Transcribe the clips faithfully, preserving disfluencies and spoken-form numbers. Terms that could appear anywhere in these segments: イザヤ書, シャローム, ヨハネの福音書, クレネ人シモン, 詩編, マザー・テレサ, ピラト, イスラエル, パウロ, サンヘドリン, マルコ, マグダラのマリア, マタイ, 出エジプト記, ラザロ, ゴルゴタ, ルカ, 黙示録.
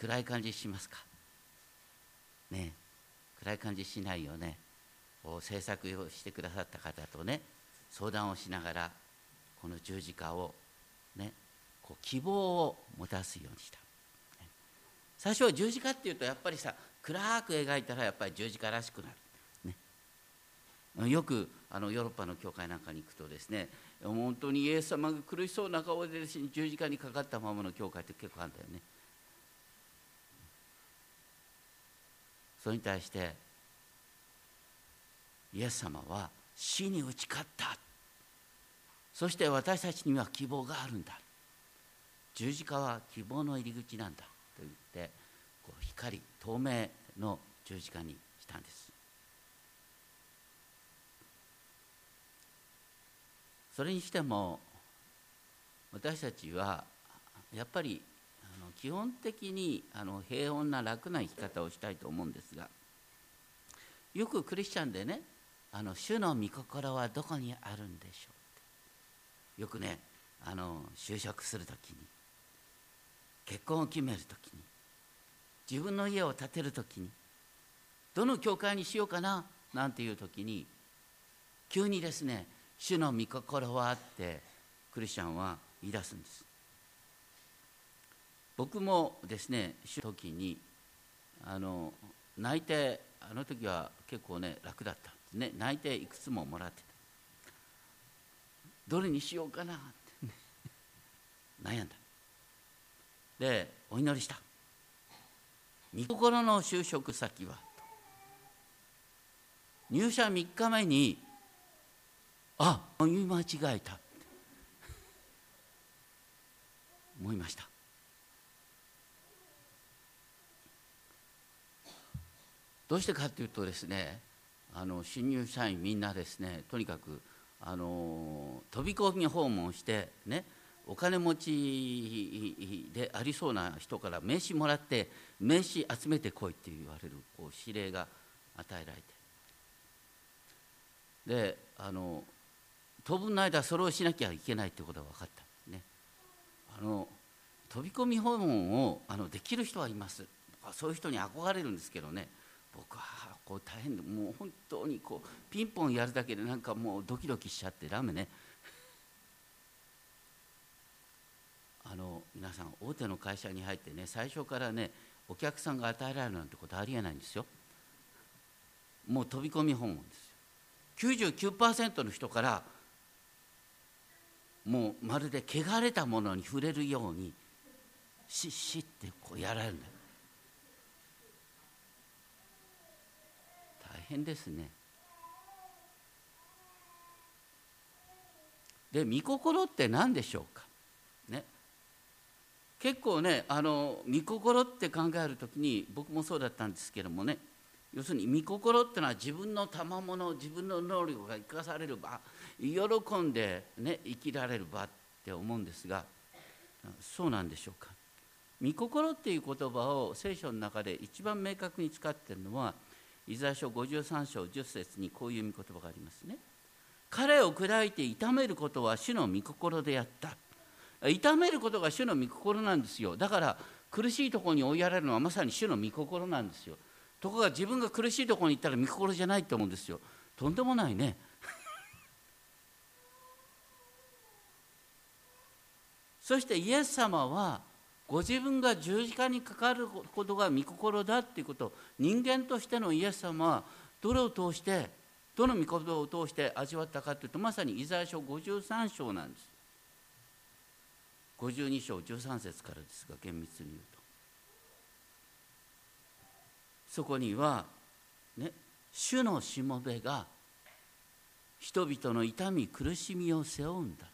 暗い感じしますかね。暗い感じしないよね。こう制作をしてくださった方とね、相談をしながらこの十字架をね、こう希望を持たすようにした。最初は十字架っていうとやっぱりさ、暗く描いたらやっぱり十字架らしくなる、ね、よくあのヨーロッパの教会なんかに行くとですね、本当にイエス様が苦しそうな顔で十字架にかかったままの教会って結構あるんだよね。それに対してイエス様は死に打ち勝った、そして私たちには希望があるんだ、十字架は希望の入り口なんだと言って、こう光透明の十字架にしたんです。それにしても私たちはやっぱり基本的にあの平穏な楽な生き方をしたいと思うんですが、よくクリスチャンでね、あの主の御心はどこにあるんでしょうって、よくね、あの就職するときに、結婚を決めるときに、自分の家を建てるときに、どの教会にしようかななんていうときに、急にですね、主の御心はってクリスチャンは言い出すんです。僕もですね、主の時にあの内定、あの時は結構ね楽だったんですね。内定いくつももらってた、どれにしようかなって、ね、悩んだ。でお祈りした、御心の就職先はと。入社みっかめに、あ、思い間違えたって思いました。どうしてかというとですね、あの新入社員みんなですね、とにかくあの飛び込み訪問してね、お金持ちでありそうな人から名刺もらって、名刺集めてこいって言われるこう指令が与えられて、であの当分の間それをしなきゃいけないってことが分かったんですね。あの飛び込み訪問をあのできる人はいます。そういう人に憧れるんですけどね。僕はこう大変で、もう本当にこうピンポンやるだけでなんかもうドキドキしちゃってダメね。あの皆さん、大手の会社に入ってね、最初からねお客さんが与えられるなんてことありえないんですよ。もう飛び込み訪問ですよ。 きゅうじゅうきゅうパーセント の人からもうまるで汚れたものに触れるようにシッシッってこうやられるんだよ。大変ですね。で、御心って何でしょうか、ね、結構ね、あの御心って考えるときに、僕もそうだったんですけどもね、要するに御心ってのは自分の賜物、自分の能力が生かされる場、喜んで、ね、生きられる場って思うんですが、そうなんでしょうか。御心っていう言葉を聖書の中で一番明確に使っているのは、イザヤ書ごじゅうさんしょうじゅっせつにこういう見言葉がありますね。彼を砕いて痛めることは主の御心であった。痛めることが主の御心なんですよ。だから苦しいところに追いやられるのはまさに主の御心なんですよ。ところが自分が苦しいところに行ったら御心じゃないと思うんですよ。とんでもないね。そしてイエス様は、ご自分が十字架にかかることが御心だということを、人間としてのイエス様はどれを通して、どの御心を通して味わったかというと、まさにイザヤ書ごじゅうさんしょうなんです。ごじゅうにしょうじゅうさんせつからですが、厳密に言うと、そこにはね、主のしもべが人々の痛み苦しみを背負うんだ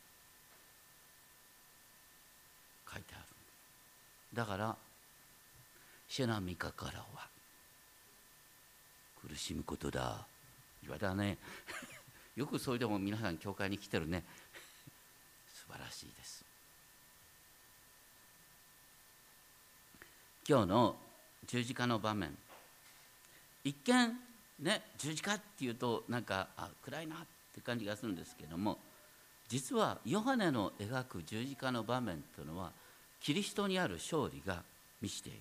書いてある。だから主の御心は苦しむことだ。言わだね。よくそれでも皆さん教会に来てるね。素晴らしいです。今日の十字架の場面、一見ね、十字架っていうとなんかあ暗いなって感じがするんですけども、実はヨハネの描く十字架の場面というのは、キリストにある勝利が満ちている。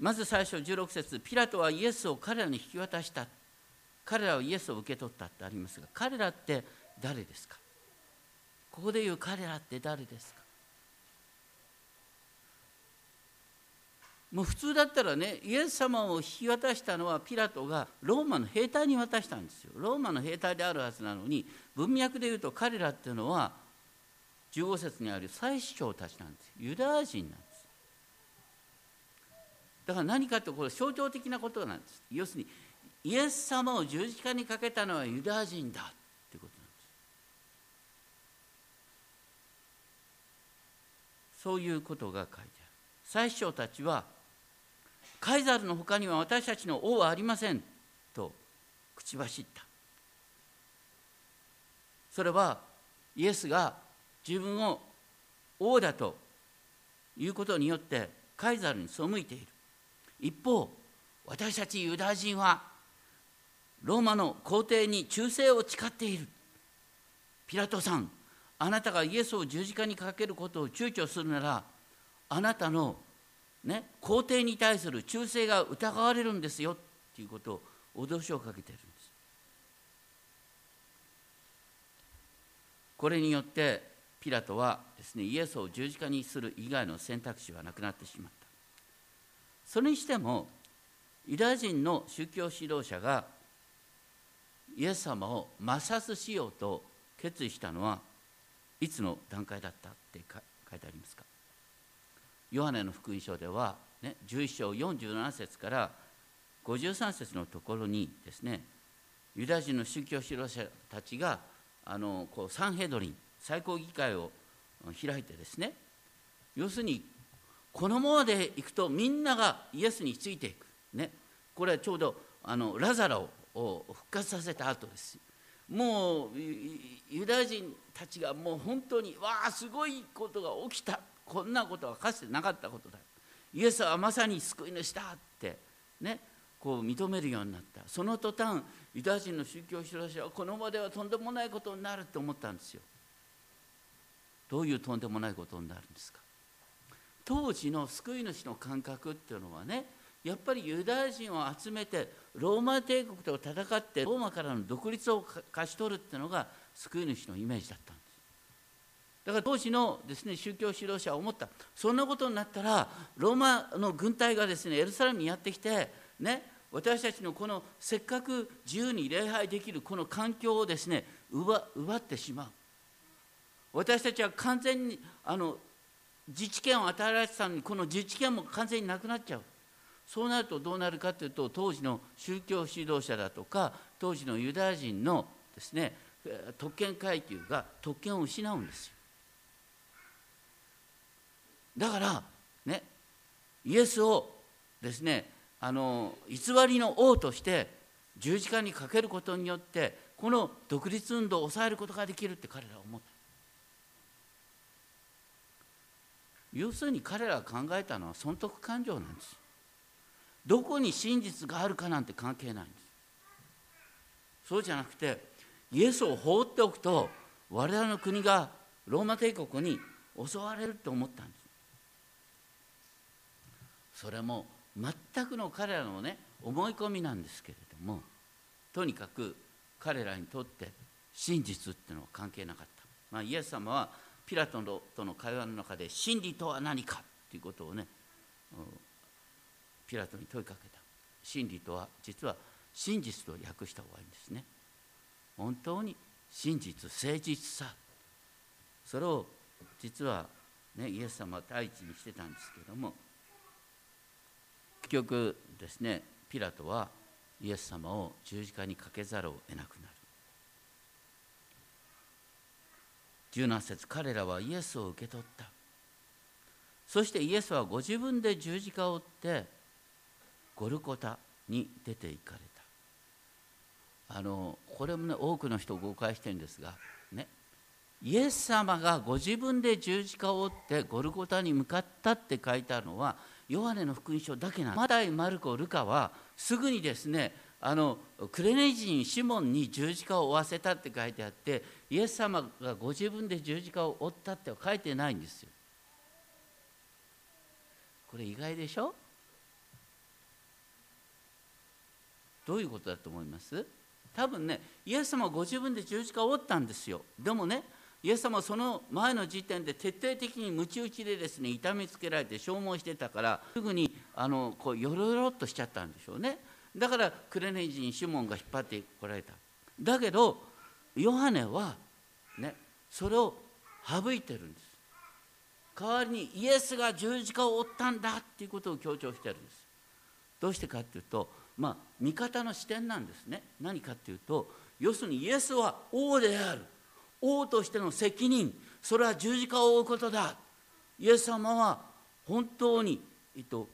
まず最初じゅうろく節、ピラトはイエスを彼らに引き渡した、彼らはイエスを受け取ったってありますが、彼らって誰ですか？ここで言う彼らって誰ですか？もう普通だったらね、イエス様を引き渡したのはピラトがローマの兵隊に渡したんですよ。ローマの兵隊であるはずなのに、文脈で言うと彼らっていうのはじゅうご節にある祭司長たちなんです。ユダヤ人なんです。だから何かというと、これ象徴的なことなんです。要するにイエス様を十字架にかけたのはユダヤ人だってことなんです。そういうことが書いてある。祭司長たちはカイザルの他には私たちの王はありませんと口走った。それはイエスが自分を王だということによってカイザルに背いている。一方、私たちユダヤ人はローマの皇帝に忠誠を誓っている。ピラトさん、あなたがイエスを十字架にかけることを躊躇するなら、あなたのね、皇帝に対する忠誠が疑われるんですよっていうことを脅しをかけているんです。これによってピラトはですね、イエスを十字架にする以外の選択肢はなくなってしまった。それにしてもユダヤ人の宗教指導者がイエス様を抹殺しようと決意したのはいつの段階だったって書いてありますか？ヨハネの福音書では、ね、じゅういっ章よんじゅうなな節からごじゅうさん節のところにですね、ユダヤ人の宗教指導者たちがあのこうサンヘドリン、最高議会を開いてですね、要するにこのままでいくとみんながイエスについていく、ね、これはちょうどあのラザロを復活させた後です。もうユダヤ人たちがもう本当にわあすごいことが起きた、こんなことはかつてなかったことだ、イエスはまさに救い主だって、ね、こう認めるようになった。その途端ユダヤ人の宗教指導者はこの場ではとんでもないことになると思ったんですよ。どういうとんでもないことになるんですか？当時の救い主の感覚っていうのはね、やっぱりユダヤ人を集めてローマ帝国と戦ってローマからの独立を勝ち取るっていうのが救い主のイメージだったんです。だから当時のですね、宗教指導者は思った。そんなことになったらローマの軍隊がですね、エルサレムにやってきて、ね、私たちのこのせっかく自由に礼拝できるこの環境をですね、奪、奪ってしまう。私たちは完全にあの自治権を与えられてたのに、この自治権も完全になくなっちゃう。そうなるとどうなるかというと、当時の宗教指導者だとか当時のユダヤ人のですね、特権階級が特権を失うんですよ。だから、ね、イエスをですね、あの偽りの王として十字架にかけることによってこの独立運動を抑えることができるって彼らは思った。要するに彼らが考えたのは損得感情なんです。どこに真実があるかなんて関係ないんです。そうじゃなくて、イエスを放っておくと我々の国がローマ帝国に襲われると思ったんです。それも全くの彼らのね、思い込みなんですけれども、とにかく彼らにとって真実っていうのは関係なかった。まあ、イエス様はピラトとの会話の中で真理とは何かっていうことをね、ピラトに問いかけた。真理とは実は真実と訳した方がいいんですね。本当に真実、誠実さ、それを実は、ね、イエス様は第一にしてたんですけれども、結局ですね、ピラトはイエス様を十字架にかけざるを得なくなる。じゅうなな節、彼らはイエスを受け取った。そしてイエスはご自分で十字架を追ってゴルゴタに出て行かれた。あのこれもね、多くの人誤解してるんですがね、イエス様がご自分で十字架を追ってゴルゴタに向かったって書いてあるのはヨハネの福音書だけなんです。マタイ、マルコ、ルカはすぐにですね、あのクレネ人シモンに十字架を負わせたって書いてあって、イエス様がご自分で十字架を負ったっては書いてないんですよ。これ意外でしょ。どういうことだと思います？多分ね、イエス様はご自分で十字架を負ったんですよ。でもね、イエス様はその前の時点で徹底的に鞭打ちでですね、痛みつけられて消耗してたから、すぐにあのこうよろよろっとしちゃったんでしょうね。だからクレネ人シモンが引っ張ってこられた。だけどヨハネはね、それを省いてるんです。代わりにイエスが十字架を負ったんだっていうことを強調してるんです。どうしてかっていうと、まあ見方の視点なんですね。何かっていうと、要するにイエスは王である、王としての責任、それは十字架を負うことだ。イエス様は本当に、えっと、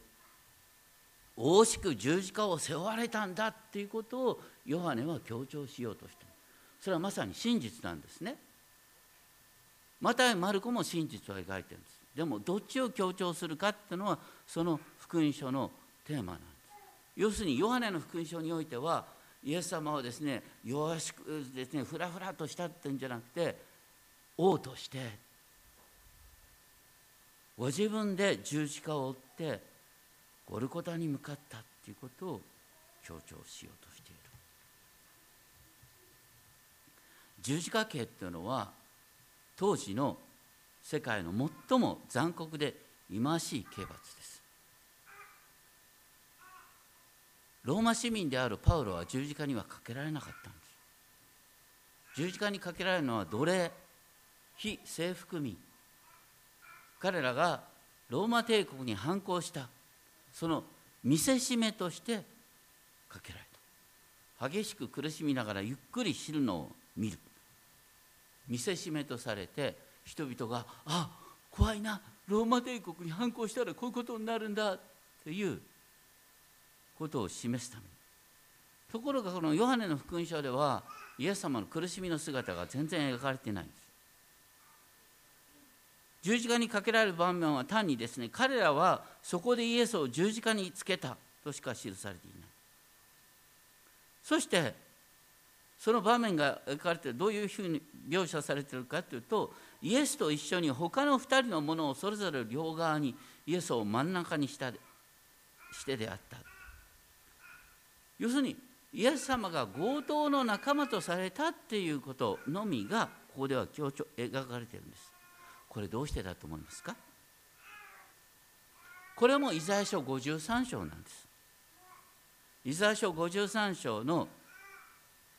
大しく十字架を背負われたんだっていうことをヨハネは強調しようとしている。それはまさに真実なんですね。マタイ・マルコも真実を描いてるんです。でもどっちを強調するかっていうのは、その福音書のテーマなんです。要するにヨハネの福音書においては、イエス様はですね、弱しくですね、ふらふらとしたってんじゃなくて、王としてご自分で十字架を追ってゴルゴタに向かったっていうことを強調しようとしている。十字架刑っていうのは、当時の世界の最も残酷で忌まわしい刑罰です。ローマ市民であるパウロは十字架にはかけられなかったんです。十字架にかけられるのは奴隷、非征服民、彼らがローマ帝国に反抗したその見せしめとしてかけられた。激しく苦しみながらゆっくり死ぬのを見る見せしめとされて、人々が「あ、怖いな、ローマ帝国に反抗したらこういうことになるんだ」ということを示すために。ところがこのヨハネの福音書では、イエス様の苦しみの姿が全然描かれていないんです。十字架にかけられる場面は単にですね、彼らはそこでイエスを十字架につけたとしか記されていない。そしてその場面が描かれて、どういうふうに描写されているかというと、イエスと一緒に他の二人のものをそれぞれ両側に、イエスを真ん中にしたしてであった。要するにイエス様が強盗の仲間とされたっていうことのみがここでは強調描かれているんです。これどうしてだと思いますか？これもイザヤ書ごじゅうさん章なんです。イザヤ書ごじゅうさん章の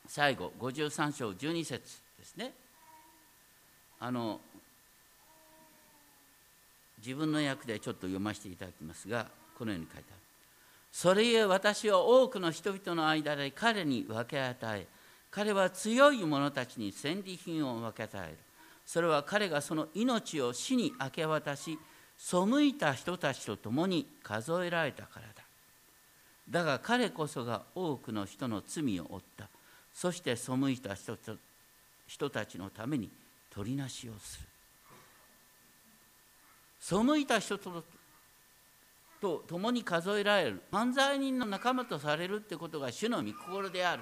最後、ごじゅうさん章じゅうに節ですね。あの自分の訳でちょっと読ませていただきますが、このように書いてある。それゆえ私は多くの人々の間で彼に分け与え、彼は強い者たちに戦利品を分け与える。それは彼がその命を死に明け渡し、背いた人たちと共に数えられたからだ。だが彼こそが多くの人の罪を負った。そして背いた 人, 人たちのために取りなしをする。背いた人とと共に数えられる、犯罪人の仲間とされるってことが主の御心である。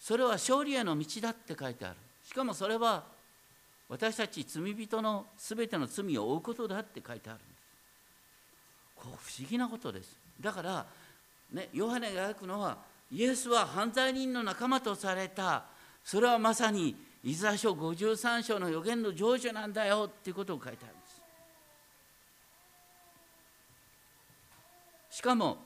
それは勝利への道だって書いてある。しかもそれは私たち罪人のすべての罪を負うことだって書いてあるんです。こう不思議なことです。だから、ね、ヨハネが書くのは、イエスは犯罪人の仲間とされた。それはまさにイザヤ書ごじゅうさん章の予言の成就なんだよっていうことを書いてあるんです。しかも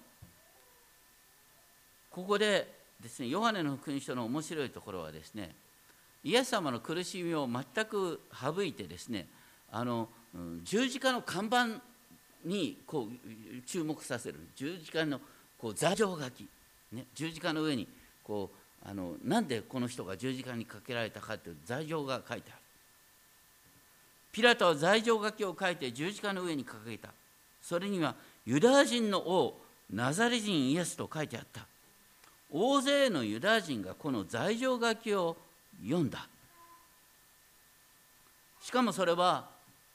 ここでですね、ヨハネの福音書の面白いところはですね、イエス様の苦しみを全く省いてですね、あの十字架の看板にこう注目させる。十字架のこう座上書き、ね、十字架の上にこうあのなんでこの人が十字架にかけられたかという罪状が書いてある。ピラトは罪状書きを書いて十字架の上に掲げた。それにはユダヤ人の王ナザレ人イエスと書いてあった。大勢のユダヤ人がこの罪状書きを読んだ。しかもそれは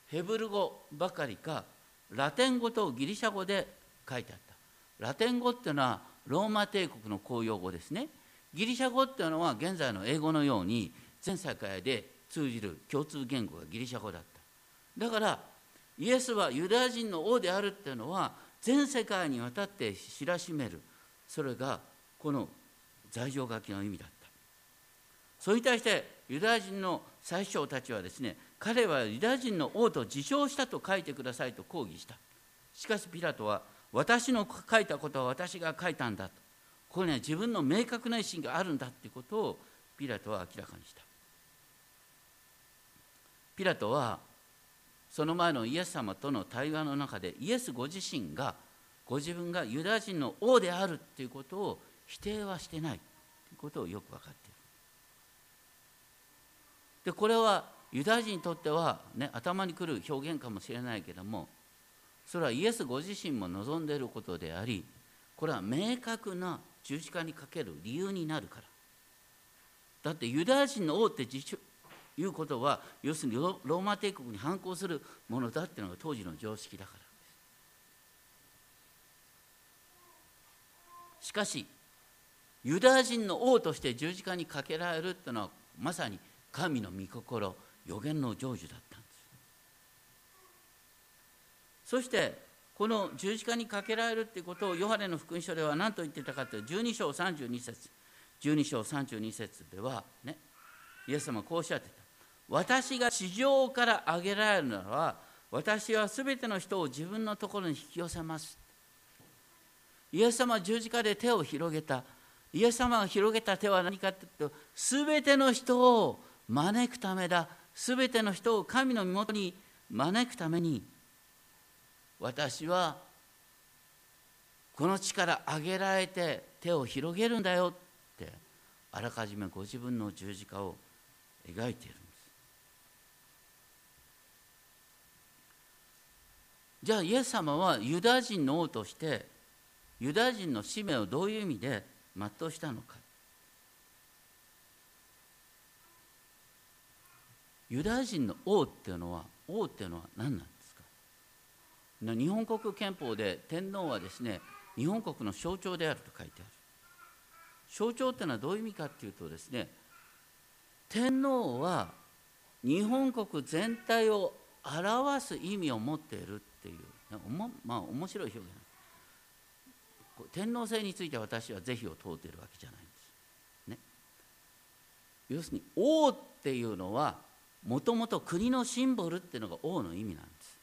ヘブル語ばかりか、ラテン語とギリシャ語で書いてあった。ラテン語っていうのはローマ帝国の公用語ですね。ギリシャ語っていうのは現在の英語のように全世界で通じる共通言語がギリシャ語だった。だからイエスはユダヤ人の王であるっていうのは、全世界にわたって知らしめるそれがこの罪状書きの意味だった。それに対してユダヤ人の宰相たちはですね、彼はユダヤ人の王と自称したと書いてくださいと抗議した。しかしピラトは、私の書いたことは私が書いたんだと、ここには自分の明確な意思があるんだということをピラトは明らかにした。ピラトはその前のイエス様との対話の中で、イエスご自身がご自分がユダヤ人の王であるということを否定はしてないということをよく分かっている。でこれはユダヤ人にとっては、ね、頭にくる表現かもしれないけども、それはイエスご自身も望んでいることであり、これは明確な十字架にかける理由になるから。だってユダヤ人の王っていうことは、要するにローマ帝国に反抗するものだっていうのが当時の常識だから。しかしユダヤ人の王として十字架にかけられるっていうのは、まさに神の御心、予言の成就だったんです。そしてこの十字架にかけられるっていうことをヨハネの福音書では何と言ってたかというと、じゅうにしょうさんじゅうにせつ、じゅうにしょうさんじゅうにせつではね、イエス様はこうおっしゃってた。私が地上から上げられるなら、私はすべての人を自分のところに引き寄せます。イエス様は十字架で手を広げた。イエス様が広げた手は何かというと、すべての人を招くためだ。すべての人を神の身元に招くために、私はこの地から上げられて手を広げるんだよって、あらかじめご自分の十字架を描いているんです。じゃあイエス様はユダヤ人の王としてユダヤ人の使命をどういう意味で全うしたのか。ユダヤ人の王っていうのは、王っていうのは何なんですか。日本国憲法で天皇はですね、日本国の象徴であると書いてある。象徴っていうのはどういう意味かっていうとですね、天皇は日本国全体を表す意味を持っているっていう、まあ面白い表現。天皇制について私は是非を問うているわけじゃないんです、ね、要するに王っていうのは、もともと国のシンボルっていうのが王の意味なんです。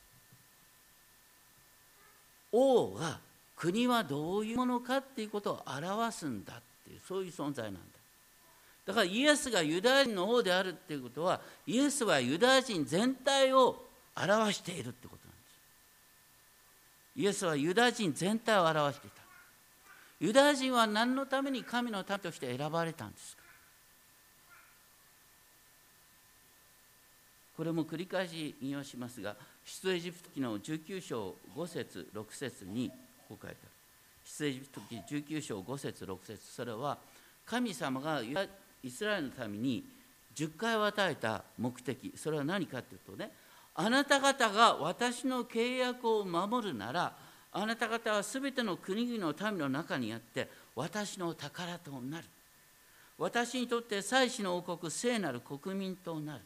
王が国はどういうものかっていうことを表すんだっていう、そういう存在なんだ。だからイエスがユダヤ人の王であるっていうことは、イエスはユダヤ人全体を表しているってことなんです。イエスはユダヤ人全体を表していた。ユダヤ人は何のために神の民として選ばれたんですか。これも繰り返し引用しますが、出エジプト記のじゅうきゅうしょうごせつろくせつにこう書いてある。出エジプト記じゅうきゅうしょうごせつろくせつ、それは神様がイスラエルのためにじゅっかいを与えた目的、それは何かというとね、あなた方が私の契約を守るなら、あなた方はすべての国々の民の中にあって私の宝となる。私にとって祭司の王国、聖なる国民となる。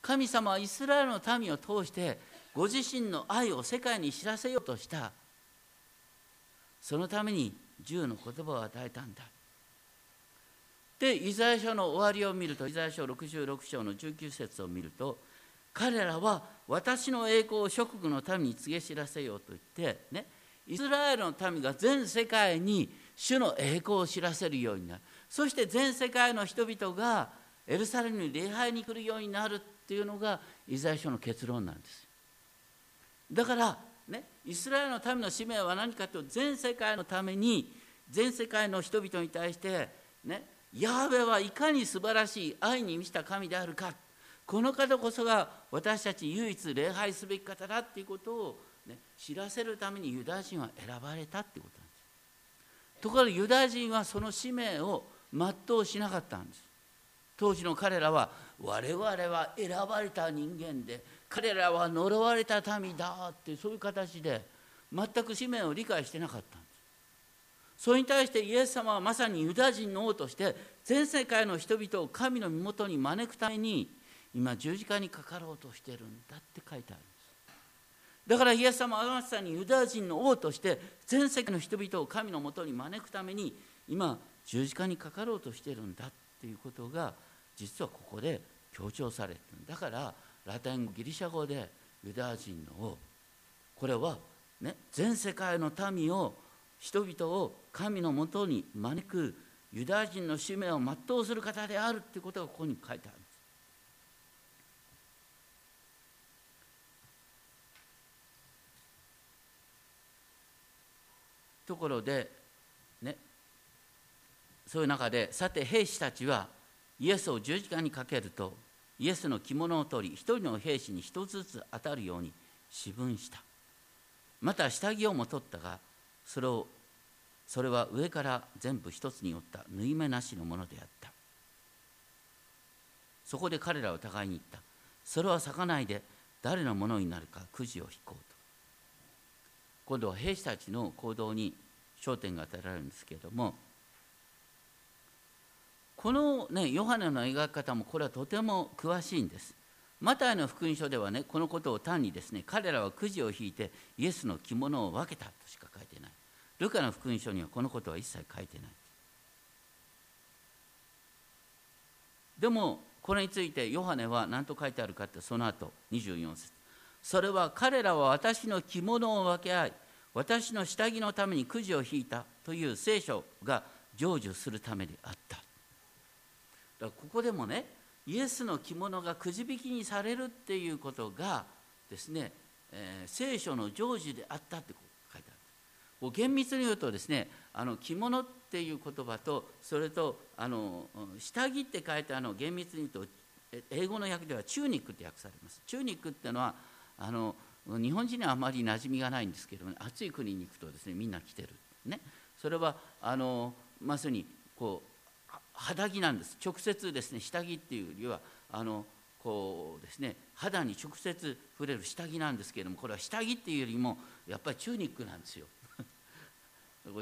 神様はイスラエルの民を通してご自身の愛を世界に知らせようとした。そのために十の言葉を与えたんだ。でイザヤ書の終わりを見ると、イザヤ書ろくじゅうろくしょうのじゅうきゅうせつを見ると、彼らは私の栄光を諸国の民に告げ知らせようと言って、ね、イスラエルの民が全世界に主の栄光を知らせるようになる。そして全世界の人々がエルサレムに礼拝に来るようになるっていうのがイザヤ書の結論なんです。だから、ね、イスラエルの民の使命は何かというと、全世界のために、全世界の人々に対して、ね、ヤーベはいかに素晴らしい愛に満ちた神であるか。この方こそが私たち唯一礼拝すべき方だっていうことを、ね、知らせるためにユダヤ人は選ばれたってことなんです。ところがユダヤ人はその使命を全うしなかったんです。当時の彼らは、我々は選ばれた人間で彼らは呪われた民だって、そういう形で全く使命を理解してなかったんです。それに対してイエス様はまさにユダヤ人の王として全世界の人々を神の身元に招くために今十字架にかかろうとしているんだって書いてあるんです。だからイエス様はまさにユダヤ人の王として全世界の人々を神のもとに招くために今十字架にかかろうとしているんだっていうことが実はここで強調されている。だからラテン語ギリシャ語でユダヤ人の王、これはね、全世界の民を人々を神のもとに招くユダヤ人の使命を全うする方であるということがここに書いてあるんです。ところでね、そういう中で、さて兵士たちはイエスを十字架にかけると、イエスの着物を取り、一人の兵士に一つずつ当たるように四分した。また下着をも取ったが、それをそれは上から全部一つに折った縫い目なしのものであった。そこで彼らは互いに言った。それは裂かないで誰のものになるかくじを引こうと。今度は兵士たちの行動に焦点が当てられるんですけれども、このねヨハネの描き方もこれはとても詳しいんです。マタイの福音書ではね、このことを単にですね、彼らはくじを引いてイエスの着物を分けたとしか書いてない。ルカの福音書にはこのことは一切書いてない。でもこれについてヨハネは何と書いてあるかって、その後にじゅうよん節、それは彼らは私の着物を分け合い、私の下着のためにくじを引いたという聖書が成就するためであった。だからここでもね、イエスの着物がくじ引きにされるっていうことがですね、えー、聖書の成就であったってこう書いてある。こう厳密に言うとですね、あの着物っていう言葉と、それとあの下着って書いてあるのを厳密に言うと、英語の訳ではチューニックって訳されます。チューニックっていうのはあの日本人にはあまり馴染みがないんですけども、ね、暑い国に行くとですね、みんな着てる、ね、それはあのまさにこう肌着なんです。直接ですね、下着っていうよりはあのこうですね、肌に直接触れる下着なんですけれども、これは下着っていうよりもやっぱりチューニックなんですよ。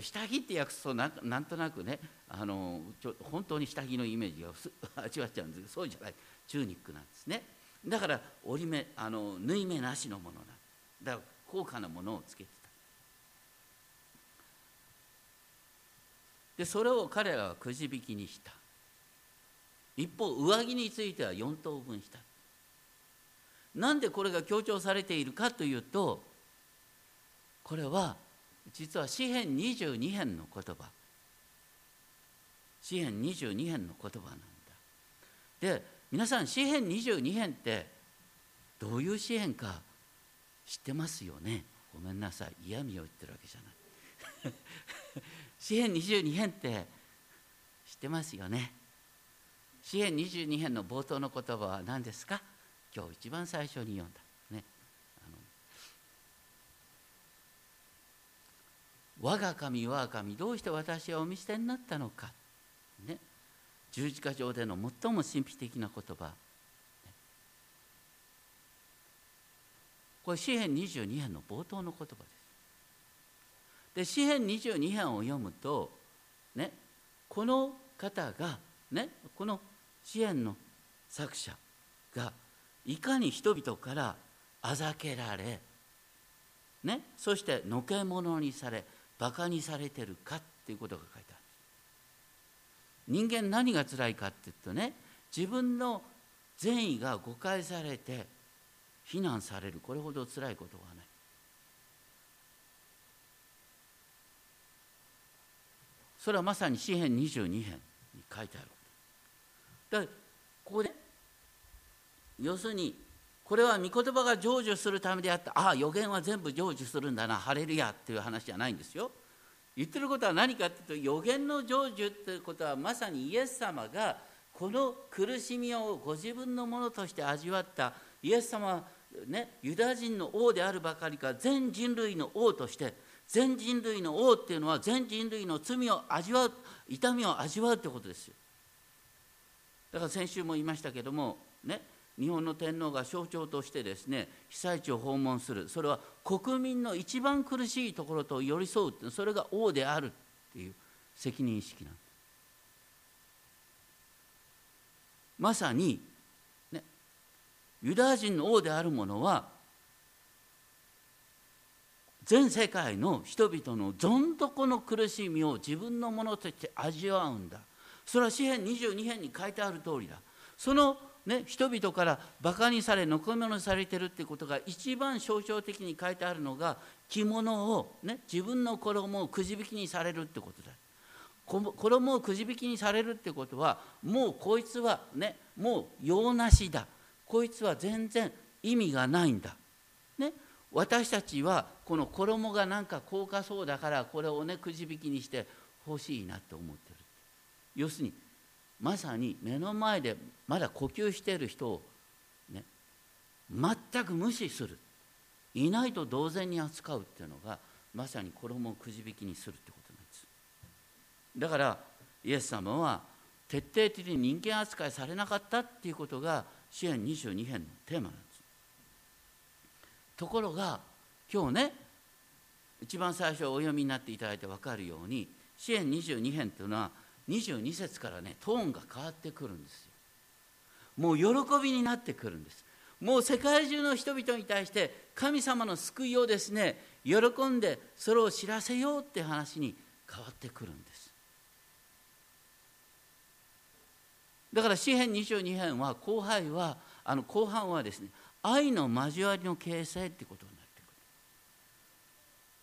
下着って訳すと な, なんとなくね、あのちょ本当に下着のイメージが味わっちゃうんですけど、そうじゃない、チューニックなんですね。だから折り目あの縫い目なしのものなんだ。から高価なものをつけてた。でそれを彼らはくじ引きにした。一方上着についてはよん等分した。なんでこれが強調されているかというと、これは実は詩編にじゅうに編の言葉、詩編にじゅうに編の言葉なんだ。で皆さん、詩編にじゅうに編ってどういう詩編か知ってますよね。ごめんなさい、嫌味を言ってるわけじゃない詩編にじゅうに編って知ってますよね。詩編にじゅうに編の冒頭の言葉は何ですか。今日一番最初に読んだ、ね、あの我が神我が神どうして私はお見捨てになったのか、ね、十字架上での最も神秘的な言葉、ね、これ詩編にじゅうに編の冒頭の言葉です。で詩編にじゅうに編を読むと、ね、この方が、ね、この詩編の作者がいかに人々からあざけられ、ね、そしてのけ者にされバカにされてるかっていうことが書いてある。人間何がつらいかっていうとね、自分の善意が誤解されて非難される、これほどつらいことはない。それはまさに詩編にじゅうに編に書いてある。だからここで要するに、これは御言葉が成就するためであった。ああ、予言は全部成就するんだな、ハレルヤっていう話じゃないんですよ。言ってることは何かっていうと、予言の成就っていうことはまさにイエス様がこの苦しみをご自分のものとして味わった。イエス様は、ね、ユダヤ人の王であるばかりか全人類の王として、全人類の王っていうのは全人類の罪を味わう、痛みを味わうってことですよ。だから先週も言いましたけどもね、日本の天皇が象徴としてですね、被災地を訪問する、それは国民の一番苦しいところと寄り添うっていう、それが王であるっていう責任意識なんです。まさにね、ユダヤ人の王であるものは全世界の人々のどん底の苦しみを自分のものとして味わうんだ。それは詩編にじゅうに編に書いてある通りだ。その、ね、人々からバカにされのこめにされてるってことが一番象徴的に書いてあるのが、着物を、ね、自分の衣をくじ引きにされるってことだ。衣をくじ引きにされるってことは、もうこいつはね、もう用なしだ、こいつは全然意味がないんだ、ね、私たちはこの衣がなんか高価そうだからこれをねくじ引きにしてほしいなと思ってる。要するにまさに目の前でまだ呼吸している人を、ね、全く無視する、いないと同然に扱うっていうのがまさに衣をくじ引きにするってことなんです。だからイエス様は徹底的に人間扱いされなかったっていうことが詩編にじゅうに編のテーマなんです。ところが今日ね、一番最初お読みになっていただいて分かるように、詩編にじゅうに編というのはにじゅうに節からねトーンが変わってくるんですよ。もう喜びになってくるんです。もう世界中の人々に対して神様の救いをですね喜んでそれを知らせようって話に変わってくるんです。だから詩編にじゅうに編は後半はあの後半はですね愛の交わりの形成ってことになって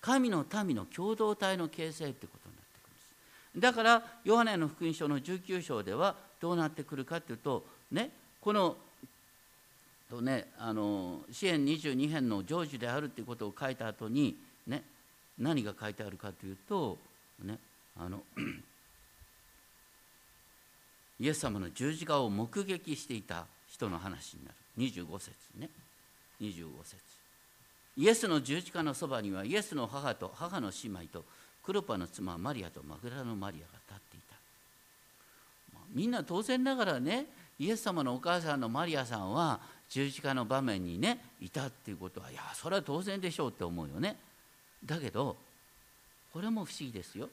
くる。神の民の共同体の形成ってことになってくるんです。だからヨハネの福音書のじゅうきゅう章ではどうなってくるかっていうとね、このとねあの詩編にじゅうに編の成就であるっていうことを書いた後にね、何が書いてあるかというとね、あのイエス様の十字架を目撃していた人の話になる。にじゅうご節ね、にじゅうご節、イエスの十字架のそばにはイエスの母と母の姉妹とクロパの妻マリアとマグダのマリアが立っていた。まあ、みんな当然ながらね、イエス様のお母さんのマリアさんは十字架の場面にねいたっていうことは、いやそれは当然でしょうって思うよね。だけどこれも不思議ですよ。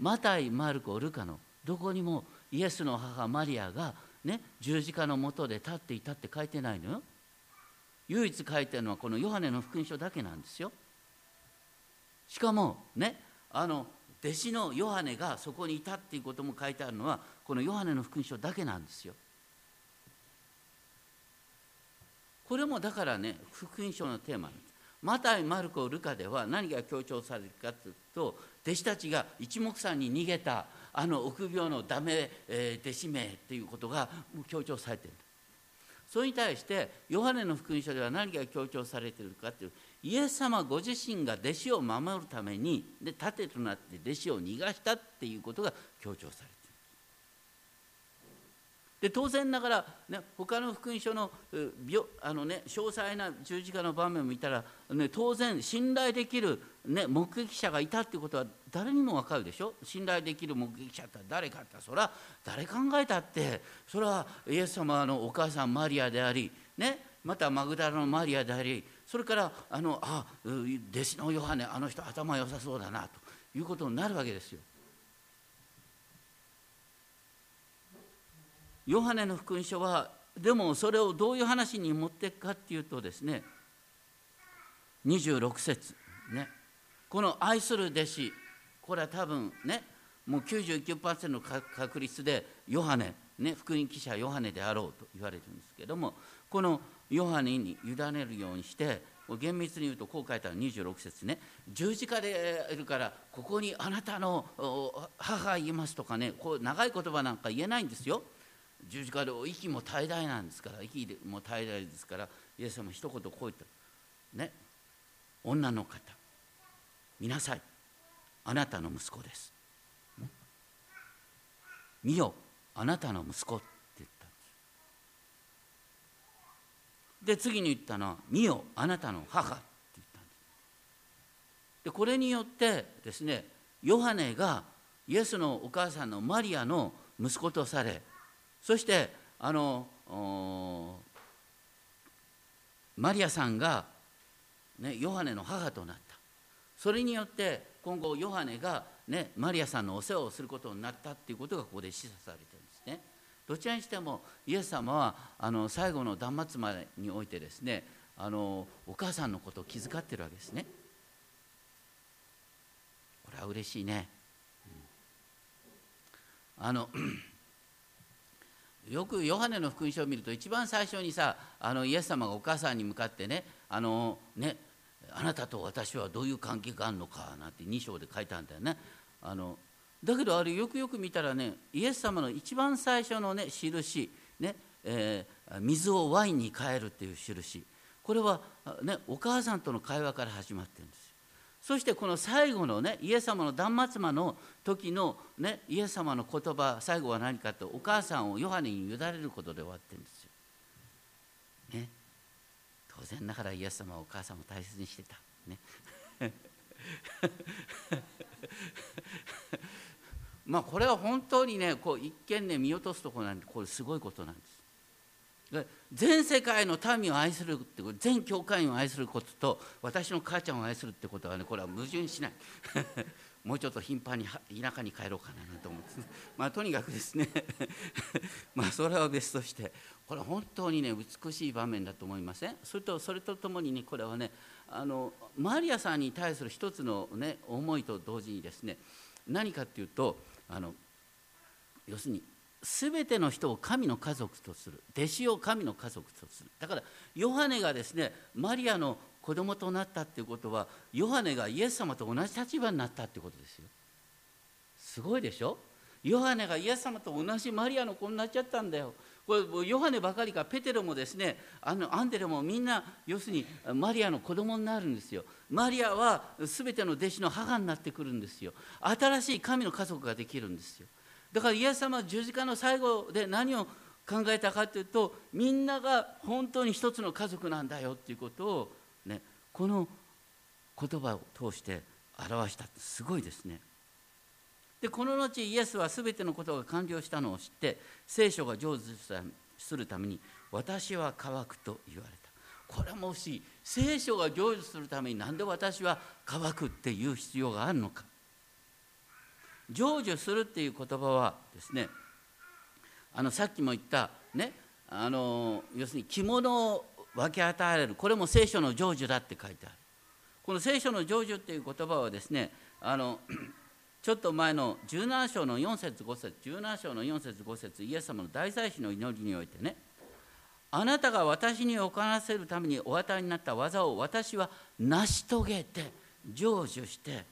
マタイ、マルコ、ルカのどこにもイエスの母マリアがね十字架の下で立っていたって書いてないのよ。唯一書いてるのはこのヨハネの福音書だけなんですよ。しかもね、あの弟子のヨハネがそこにいたっていうことも書いてあるのはこのヨハネの福音書だけなんですよ。これもだからね福音書のテーマなんです。マタイ、マルコ、ルカでは何が強調されるかというと、弟子たちが一目散に逃げたあの臆病のダメ、えー、弟子名っていうことが強調されている。それに対してヨハネの福音書では何が強調されているかというと、イエス様ご自身が弟子を守るためにで盾となって弟子を逃がしたっていうことが強調されている。で当然ながら、ね、他の福音書の、あのね、詳細な十字架の場面を見たら、ね、当然信頼できる、ね、目撃者がいたってことは誰にも分かるでしょ。信頼できる目撃者って誰かって、それは誰考えたってそれはイエス様のお母さんマリアであり、ね、またマグダラのマリアであり、それからあのあ弟子のヨハネ、あの人頭良さそうだなということになるわけですよ。ヨハネの福音書はでもそれをどういう話に持っていくかっていうとですね、にじゅうろく節ね、この愛する弟子、これは多分ねもう きゅうじゅうきゅうパーセント の確率でヨハネ、ね、福音記者ヨハネであろうと言われてるんですけども、このヨハネに委ねるようにして、厳密に言うとこう書いたらにじゅうろく節ね、十字架でいるからここにあなたの母言いますとかね、こう長い言葉なんか言えないんですよ。十字架で息も大大なんですから、息も大大ですから、イエス様一言こう言ったね、女の方見なさい、あなたの息子です、ね、見よあなたの息子って言ったんです。で次に言ったのは見よあなたの母って言ったんです。でこれによってですね、ヨハネがイエスのお母さんのマリアの息子とされ、そしてあのマリアさんが、ね、ヨハネの母となった。それによって今後ヨハネが、ね、マリアさんのお世話をすることになったっていうことがここで示唆されてるんですね。どちらにしてもイエス様はあの最後の断末魔においてですね、あのお母さんのことを気遣ってるわけですね。れは嬉しいね。うん、あのよくヨハネの福音書を見ると一番最初にさ、あのイエス様がお母さんに向かってね、あのね、あなたと私はどういう関係があるのかなんてに章で書いてあるんだよね。あのだけどあれよくよく見たらね、イエス様の一番最初のね印ね、えー、水をワインに変えるっていう印、これは、ね、お母さんとの会話から始まってるんですよ。そしてこの最後のね、イエス様の断末魔の時の、ね、イエス様の言葉、最後は何かと、お母さんをヨハネに委ねることで終わってるんですよ、ね。当然ながらイエス様はお母さんを大切にしてた、ね、まあこれは本当にね、こう一見ね見落とすところなんで、これすごいことなんです。全世界の民を愛するってこと、全教会員を愛することと、私の母ちゃんを愛するってことはね、これは矛盾しない。もうちょっと頻繁に田舎に帰ろうかなと思って、まあとにかくですねまあそれは別として、これは本当にね美しい場面だと思いません？それとそれとともにね、これはね、あのマリアさんに対する一つのね思いと同時にですね、何かっていうと、あの要するに、すべての人を神の家族とする、弟子を神の家族とする。だからヨハネがですね、マリアの子供となったっていうことは、ヨハネがイエス様と同じ立場になったっていうことですよ。すごいでしょ。ヨハネがイエス様と同じマリアの子になっちゃったんだよ。これヨハネばかりか、ペテロもですね、あのアンデレもみんな要するにマリアの子供になるんですよ。マリアはすべての弟子の母になってくるんですよ。新しい神の家族ができるんですよ。だからイエス様は十字架の最後で何を考えたかというと、みんなが本当に一つの家族なんだよということを、ね、この言葉を通して表した。すごいですね。でこの後イエスはすべてのことが完了したのを知って、聖書が成就するために私は乾くと言われた。これはもう不思議。聖書が成就するためになんで私は乾くっていう必要があるのか。成就するっていう言葉はですね、あのさっきも言った、ね、あの要するに着物を分け与えられる、これも聖書の成就だって書いてある。この聖書の成就っていう言葉はですね、あのちょっと前のじゅうなな章のよん節ご節、じゅうなな章のよん節ご節、イエス様の大祭司の祈りにおいてね、あなたが私に行わせるためにお与えになった技を私は成し遂げて成就して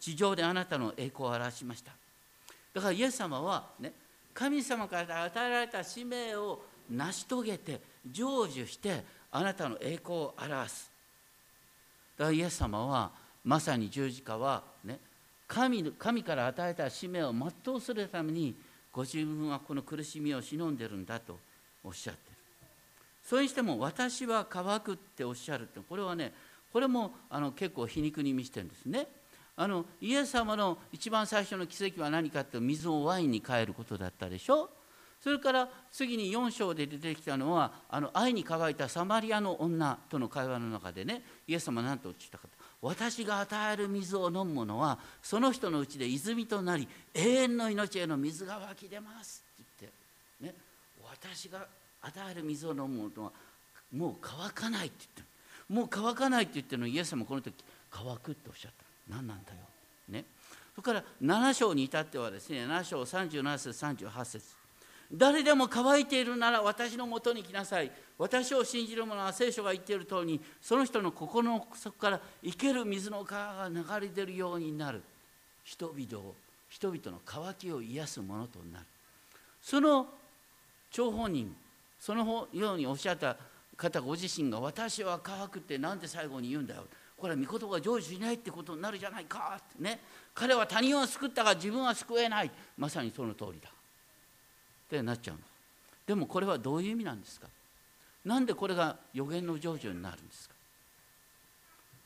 地上であなたの栄光を表しました。だからイエス様は、ね、神様から与えられた使命を成し遂げて成就してあなたの栄光を表す。だからイエス様はまさに十字架は、ね、神、神から与えた使命を全うするためにご自分はこの苦しみを忍んでるんだとおっしゃってる。それにしても私は乾くっておっしゃるって、これはね、これもあの結構皮肉に見せてるんですね。あのイエス様の一番最初の奇跡は何かって水をワインに変えることだったでしょ。それから次によん章で出てきたのは、あの愛に乾いたサマリアの女との会話の中でね、イエス様は何と言ったかと、私が与える水を飲む者はその人のうちで泉となり永遠の命への水が湧き出ますって言って、ね、私が与える水を飲む者はもう乾かないって言ってる。もう乾かないって言ってるのにイエス様この時乾くっておっしゃった。何なんだよ、ね、それからなな章に至ってはですね、なな章さんじゅうなな節さんじゅうはち節、誰でも乾いているなら私のもとに来なさい、私を信じる者は聖書が言っている通りにその人の心の底から生ける水の川が流れ出るようになる、人々を人々の渇きを癒すものとなる。その張本人、そのようにおっしゃった方ご自身が私は乾くってなんで最後に言うんだよ、これは御言葉が成就しないってことになるじゃないかってね、彼は他人を救ったが自分は救えない、まさにその通りだってなっちゃうの。でもこれはどういう意味なんですか。なんでこれが予言の成就になるんですか。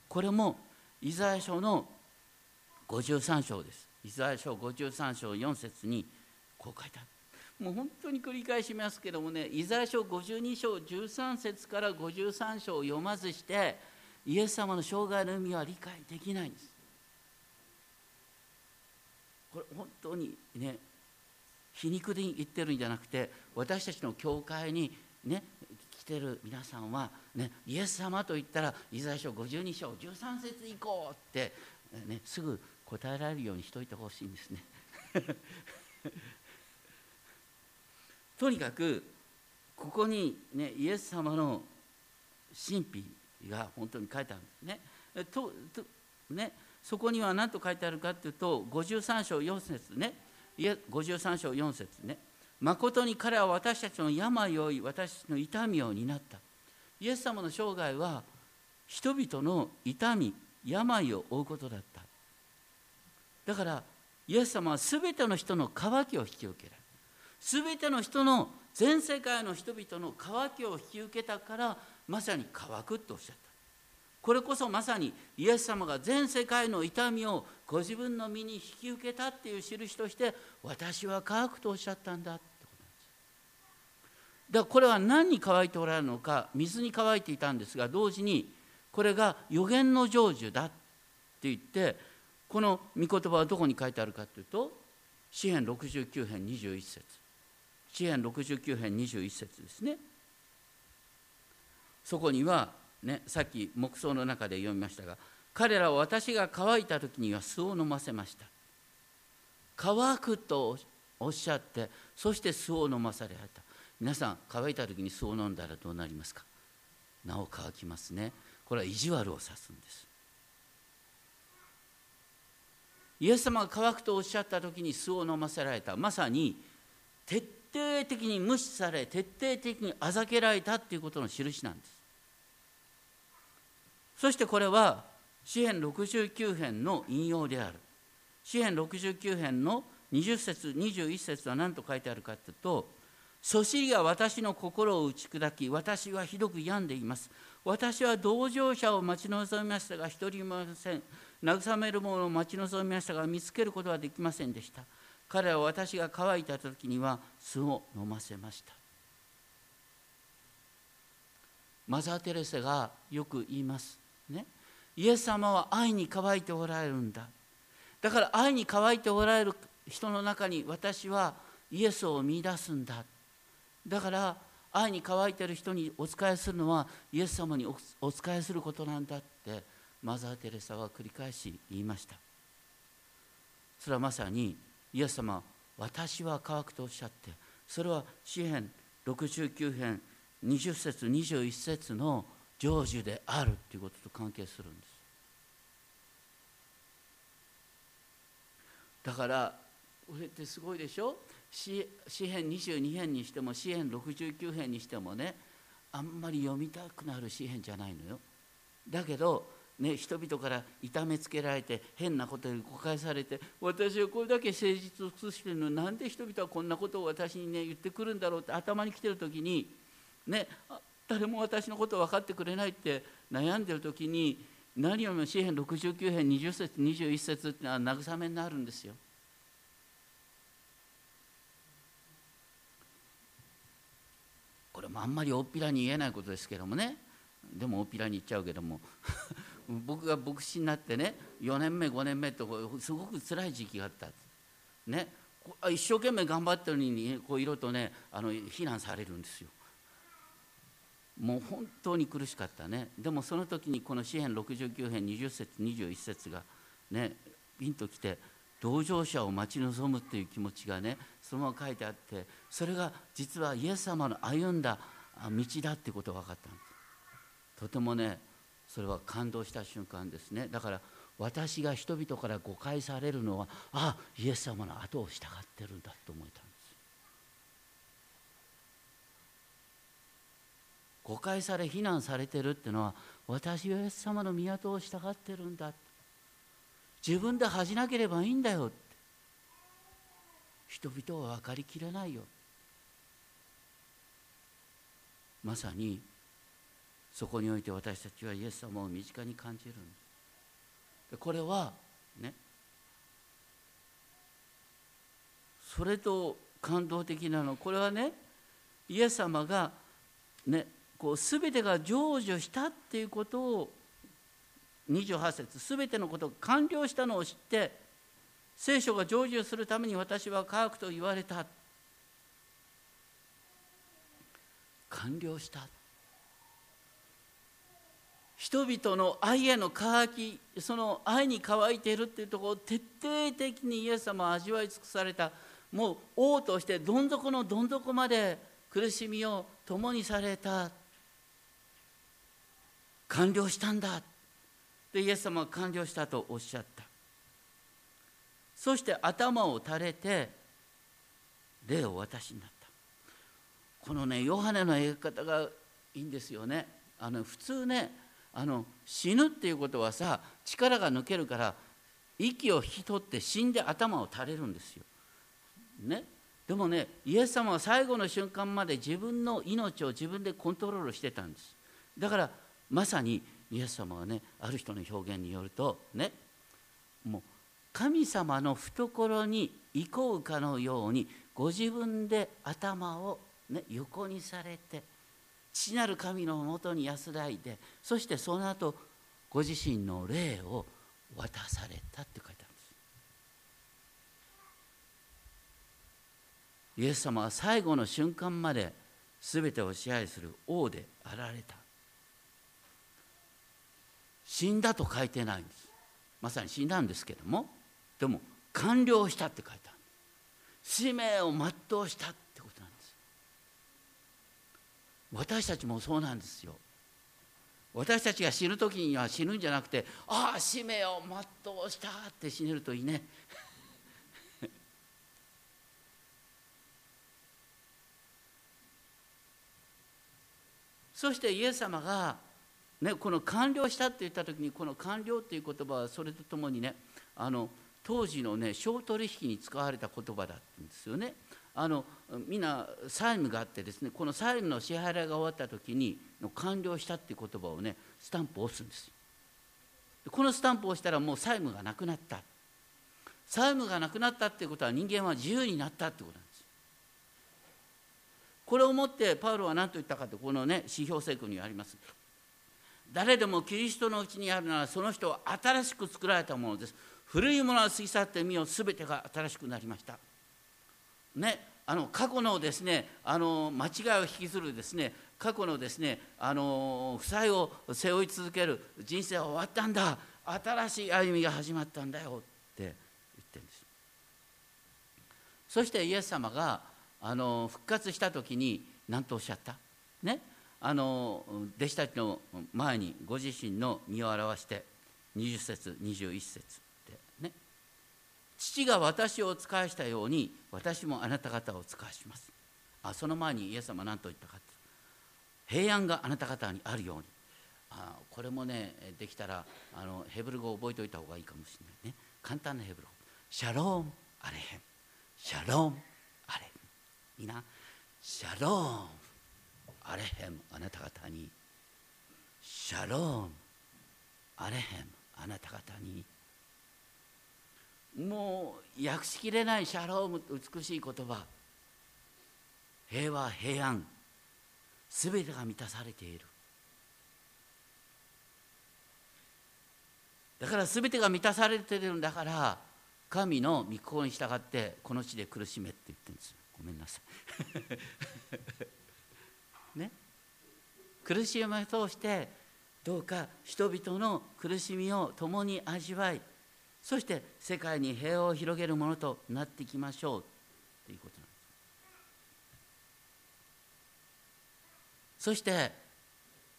これもイザヤ書のごじゅうさん章です。イザヤ書ごじゅうさん章よん節にこう書いてある。もう本当に繰り返しますけどもね、イザヤ書ごじゅうに章じゅうさん節からごじゅうさん章を読まずしてイエス様の生涯の意味は理解できないんです。これ本当にね、皮肉で言ってるんじゃなくて、私たちの教会にね来てる皆さんはね、イエス様と言ったらイザヤ書ごじゅうに章じゅうさん節以降ってね、すぐ答えられるようにしといてほしいんですね。とにかくここに、ね、イエス様の神秘が本当に書いてあるんですね。ととね、そこには何と書いてあるかというと、ごじゅうさんしょうよんせつね、ごじゅうさんしょうよんせつね、まことに彼は私たちの病を負い、私たちの痛みを担った。イエス様の生涯は人々の痛み、病を負うことだった。だからイエス様は全ての人の渇きを引き受けられ、全ての人の、全世界の人々の渇きを引き受けたから、まさに渇くとおっしゃった。これこそまさにイエス様が全世界の痛みをご自分の身に引き受けたっていう印として、私は渇くとおっしゃったんだってことなんです。だからこれは何に渇いておられるのか、水に渇いていたんですが、同時にこれが予言の成就だって言って、この御言葉はどこに書いてあるかというと、詩編ろくじゅうきゅうへんにじゅういっせつ、詩編ろくじゅうきゅうへんにじゅういっせつですね。そこには、ね、さっき黙想の中で読みましたが、彼らを私が渇いた時には酢を飲ませました。渇くとおっしゃって、そして酢を飲まされた。皆さん、渇いた時に酢を飲んだらどうなりますか？なお渇きますね。これは意地悪を指すんです。イエス様が渇くとおっしゃった時に酢を飲ませられた、まさに徹底的に無視され、徹底的にあざけられたということの印なんです。そしてこれは詩編ろくじゅうきゅうへんの引用である。詩編ろくじゅうきゅうへんのにじゅっせつにじゅういっせつは何と書いてあるかというと、そしりが私の心を打ち砕き、私はひどく病んでいます。私は同情者を待ち望みましたが一人もいません。慰める者を待ち望みましたが見つけることはできませんでした。彼は私が渇いた時には酢を飲ませました。マザー・テレサがよく言いますね、イエス様は愛に渇いておられるんだ。だから愛に渇いておられる人の中に私はイエスを見出すんだ。だから愛に渇いている人にお仕えするのはイエス様にお仕えすることなんだってマザー・テレサは繰り返し言いました。それはまさにイエス様、私は渇くとおっしゃって、それは詩編ろくじゅうきゅうへんにじゅっせつにじゅういっせつの成就であるということと関係するんです。だからこれってすごいでしょ。詩編にじゅうにへんにしても詩編ろくじゅうきゅうへんにしてもね、あんまり読みたくなる詩編じゃないのよ。だけど、ね、人々から痛めつけられて変なことに誤解されて、私はこれだけ誠実を尽してるのになんで人々はこんなことを私に、ね、言ってくるんだろうって頭にきてるときにね、誰も私のことを分かってくれないって悩んでるときに、何よりも詩編ろくじゅうきゅうへんにじゅっせつにじゅういっせつってのは慰めになるんですよ。これもあんまり大っぴらに言えないことですけどもね、でも大っぴらに言っちゃうけども僕が牧師になってね、よねんめごねんめとすごく辛い時期があったね。一生懸命頑張ってるのにこう色とね、あの非難されるんですよ。もう本当に苦しかったね。でもその時にこの詩編ろくじゅうきゅうへんにじゅっせつにじゅういっせつがね、ピンときて、同情者を待ち望むという気持ちがね、そのまま書いてあって、それが実はイエス様の歩んだ道だってことが分かったんです。とてもね、それは感動した瞬間ですね。だから私が人々から誤解されるのは、ああ、イエス様の後を従ってるんだと思えたんです。誤解され非難されてるっていうのは、私はイエス様の御後を従ってるんだ、自分で恥じなければいいんだよって、人々は分かりきれないよ。まさにそこにおいて私たちはイエス様を身近に感じるんです。これはね、それと感動的なの、これはね、イエス様がね、こう全てが成就したっていうことを、にじゅうはっせつ、全てのことが完了したのを知って、聖書が成就するために私は渇くと言われた。完了した。人々の愛への渇き、その愛に渇いているっていうところを徹底的にイエス様は味わい尽くされた。もう王としてどん底のどん底まで苦しみを共にされた。完了したんだ。でイエス様は完了したとおっしゃった。そして頭を垂れて霊を私になった。このねヨハネの描き方がいいんですよね。あの普通ね。あの死ぬっていうことはさ、力が抜けるから息を引き取って死んで頭を垂れるんですよ、ね、でもねイエス様は最後の瞬間まで自分の命を自分でコントロールしてたんです。だからまさにイエス様はね、ある人の表現によるとね、もう神様の懐に行こうかのようにご自分で頭を、ね、横にされて父なる神のもとに安らいで、そしてその後ご自身の霊を渡されたって書いてあるんです。イエス様は最後の瞬間まで全てを支配する王であられた。死んだと書いてないんです。まさに死んだんですけども、でも完了したって書いてある。使命を全うしたってことなんです。私たちもそうなんですよ。私たちが死ぬ時には死ぬんじゃなくて、ああ使命を全うしたって死ねるといいねそしてイエス様が、ね、この完了したって言った時に、この完了っていう言葉はそれとともにね、あの当時のね商取引に使われた言葉だったんですよね。あのみんな債務があってですね、この債務の支払いが終わった時にの完了したっていう言葉をねスタンプを押すんです。このスタンプを押したらもう債務がなくなった。債務がなくなったっていうことは人間は自由になったってことなんです。これをもってパウロは何と言ったかって、このね指標聖句にあります。誰でもキリストのうちにあるならその人は新しく作られたものです。古いものは過ぎ去ってみよ、すべてが新しくなりましたね、あの過去のですね、あの間違いを引きずるですね、過去のですね、あの負債を背負い続ける人生は終わったんだ、新しい歩みが始まったんだよって言ってるんです。そしてイエス様があの復活した時に何とおっしゃった、ね、あの弟子たちの前にご自身の身を表して、にじゅっ節にじゅういち節父が私をお使いしたように私もあなた方をお使いします。あその前にイエス様は何と言ったかって、平安があなた方にあるように。あこれもねできたらあのヘブル語を覚えておいた方がいいかもしれないね。簡単なヘブル語、シャロームアレヘム、シャロームアレヘム、いいな、シャロームアレヘムあなた方に、シャロームアレヘムあなた方に。もう訳しきれないシャローム、美しい言葉、平和平安、すべてが満たされている。だからすべてが満たされているんだから、神の御心に従ってこの地で苦しめって言ってるんですよ。ごめんなさいね、苦しみを通してどうか人々の苦しみを共に味わい、そして世界に平和を広げるものとなっていきましょうということなんです。そして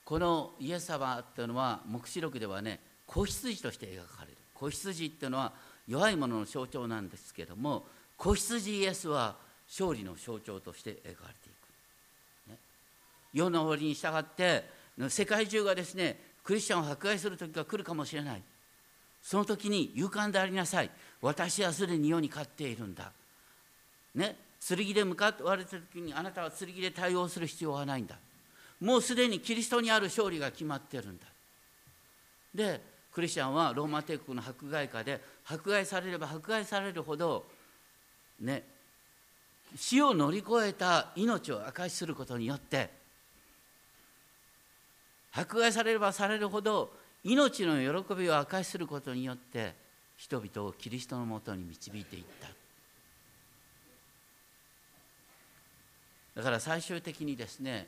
このイエス様というのは黙示録ではね子羊として描かれる。子羊というのは弱いものの象徴なんですけども、子羊イエスは勝利の象徴として描かれていく、ね、世の終わりに従って世界中がですねクリスチャンを迫害する時が来るかもしれない。その時に勇敢でありなさい。私はすでに世に勝っているんだ。ね、剣で向かわれた時にあなたは剣で対応する必要はないんだ。もうすでにキリストにある勝利が決まってるんだ。で、クリスチャンはローマ帝国の迫害下で迫害されれば迫害されるほど、ね、死を乗り越えた命を明かしすることによって、迫害されればされるほど命の喜びを明かしすることによって人々をキリストのもとに導いていった。だから最終的にですね、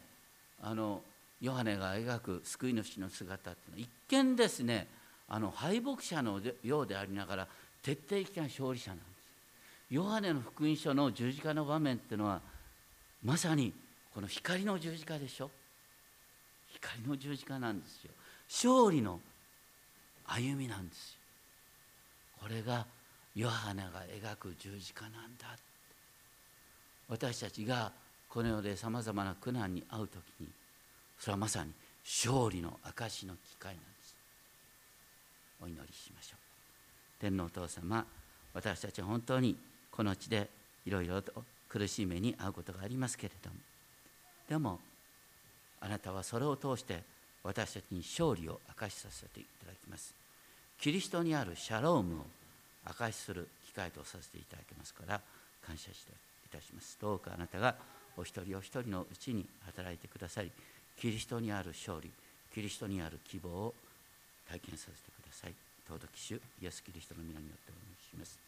あのヨハネが描く救い主の姿っていうのは、一見ですね、あの敗北者のようでありながら徹底的な勝利者なんです。ヨハネの福音書の十字架の場面っていうのは、まさにこの光の十字架でしょ。光の十字架なんですよ。勝利の歩みなんですよ。これがヨハネが描く十字架なんだ。私たちがこの世でさまざまな苦難に遭うときに、それはまさに勝利の証の機会なんです。お祈りしましょう。天皇お父様、私たちは本当にこの地でいろいろと苦しい目に遭うことがありますけれども、でもあなたはそれを通して私たちに勝利を証しさせていただきます。キリストにあるシャロームを証しする機会とさせていただきますから感謝していたします。どうかあなたがお一人お一人のうちに働いてくださり、キリストにある勝利、キリストにある希望を体験させてください。尊き主イエスキリストの皆によってお願いします。